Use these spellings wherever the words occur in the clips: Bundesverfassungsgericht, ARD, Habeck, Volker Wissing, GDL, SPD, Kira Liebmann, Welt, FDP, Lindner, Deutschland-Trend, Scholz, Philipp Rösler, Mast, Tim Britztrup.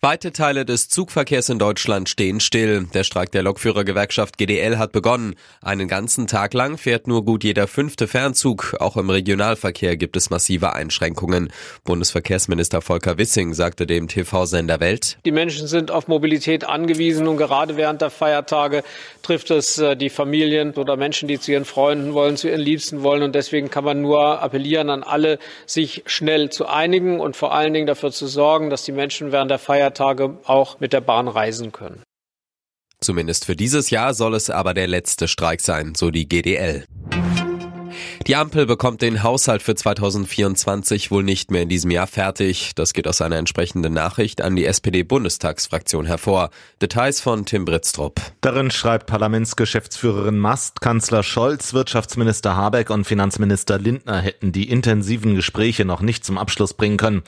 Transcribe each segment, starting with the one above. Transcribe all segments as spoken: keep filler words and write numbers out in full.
Weite Teile des Zugverkehrs in Deutschland stehen still. Der Streik der Lokführergewerkschaft G D L hat begonnen. Einen ganzen Tag lang fährt nur gut jeder fünfte Fernzug. Auch im Regionalverkehr gibt es massive Einschränkungen. Bundesverkehrsminister Volker Wissing sagte dem T V-Sender Welt: Die Menschen sind auf Mobilität angewiesen und gerade während der Feiertage trifft es die Familien oder Menschen, die zu ihren Freunden wollen, zu ihren Liebsten wollen. Und deswegen kann man nur appellieren an alle, sich schnell zu einigen und vor allen Dingen dafür zu sorgen, dass die Menschen während der Feiertage Tage auch mit der Bahn reisen können. Zumindest für dieses Jahr soll es aber der letzte Streik sein, so die G D L. Die Ampel bekommt den Haushalt für zweitausendvierundzwanzig wohl nicht mehr in diesem Jahr fertig. Das geht aus einer entsprechenden Nachricht an die S P D-Bundestagsfraktion hervor. Details von Tim Britztrup. Darin schreibt Parlamentsgeschäftsführerin Mast, Kanzler Scholz, Wirtschaftsminister Habeck und Finanzminister Lindner hätten die intensiven Gespräche noch nicht zum Abschluss bringen können.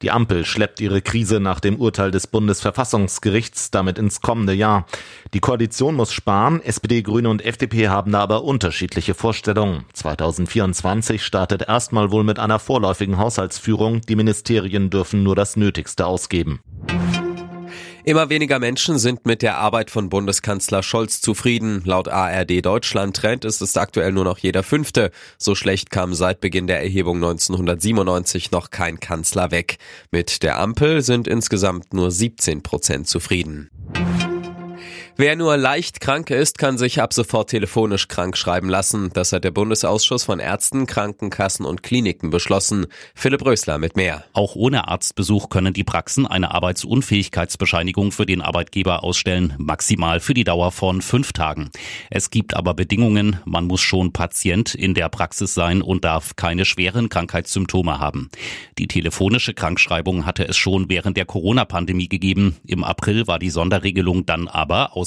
Die Ampel schleppt ihre Krise nach dem Urteil des Bundesverfassungsgerichts damit ins kommende Jahr. Die Koalition muss sparen, S P D, Grüne und F D P haben da aber unterschiedliche Vorstellungen. zweitausendvierundzwanzig startet erstmal wohl mit einer vorläufigen Haushaltsführung. Die Ministerien dürfen nur das Nötigste ausgeben. Immer weniger Menschen sind mit der Arbeit von Bundeskanzler Scholz zufrieden. Laut A R D Deutschland-Trend ist es aktuell nur noch jeder Fünfte. So schlecht kam seit Beginn der Erhebung neunzehnhundertsiebenundneunzig noch kein Kanzler weg. Mit der Ampel sind insgesamt nur siebzehn Prozent zufrieden. Wer nur leicht krank ist, kann sich ab sofort telefonisch krank schreiben lassen. Das hat der Bundesausschuss von Ärzten, Krankenkassen und Kliniken beschlossen. Philipp Rösler mit mehr. Auch ohne Arztbesuch können die Praxen eine Arbeitsunfähigkeitsbescheinigung für den Arbeitgeber ausstellen, maximal für die Dauer von fünf Tagen. Es gibt aber Bedingungen, man muss schon Patient in der Praxis sein und darf keine schweren Krankheitssymptome haben. Die telefonische Krankschreibung hatte es schon während der Corona-Pandemie gegeben. Im April war die Sonderregelung dann aber ausgelaufen.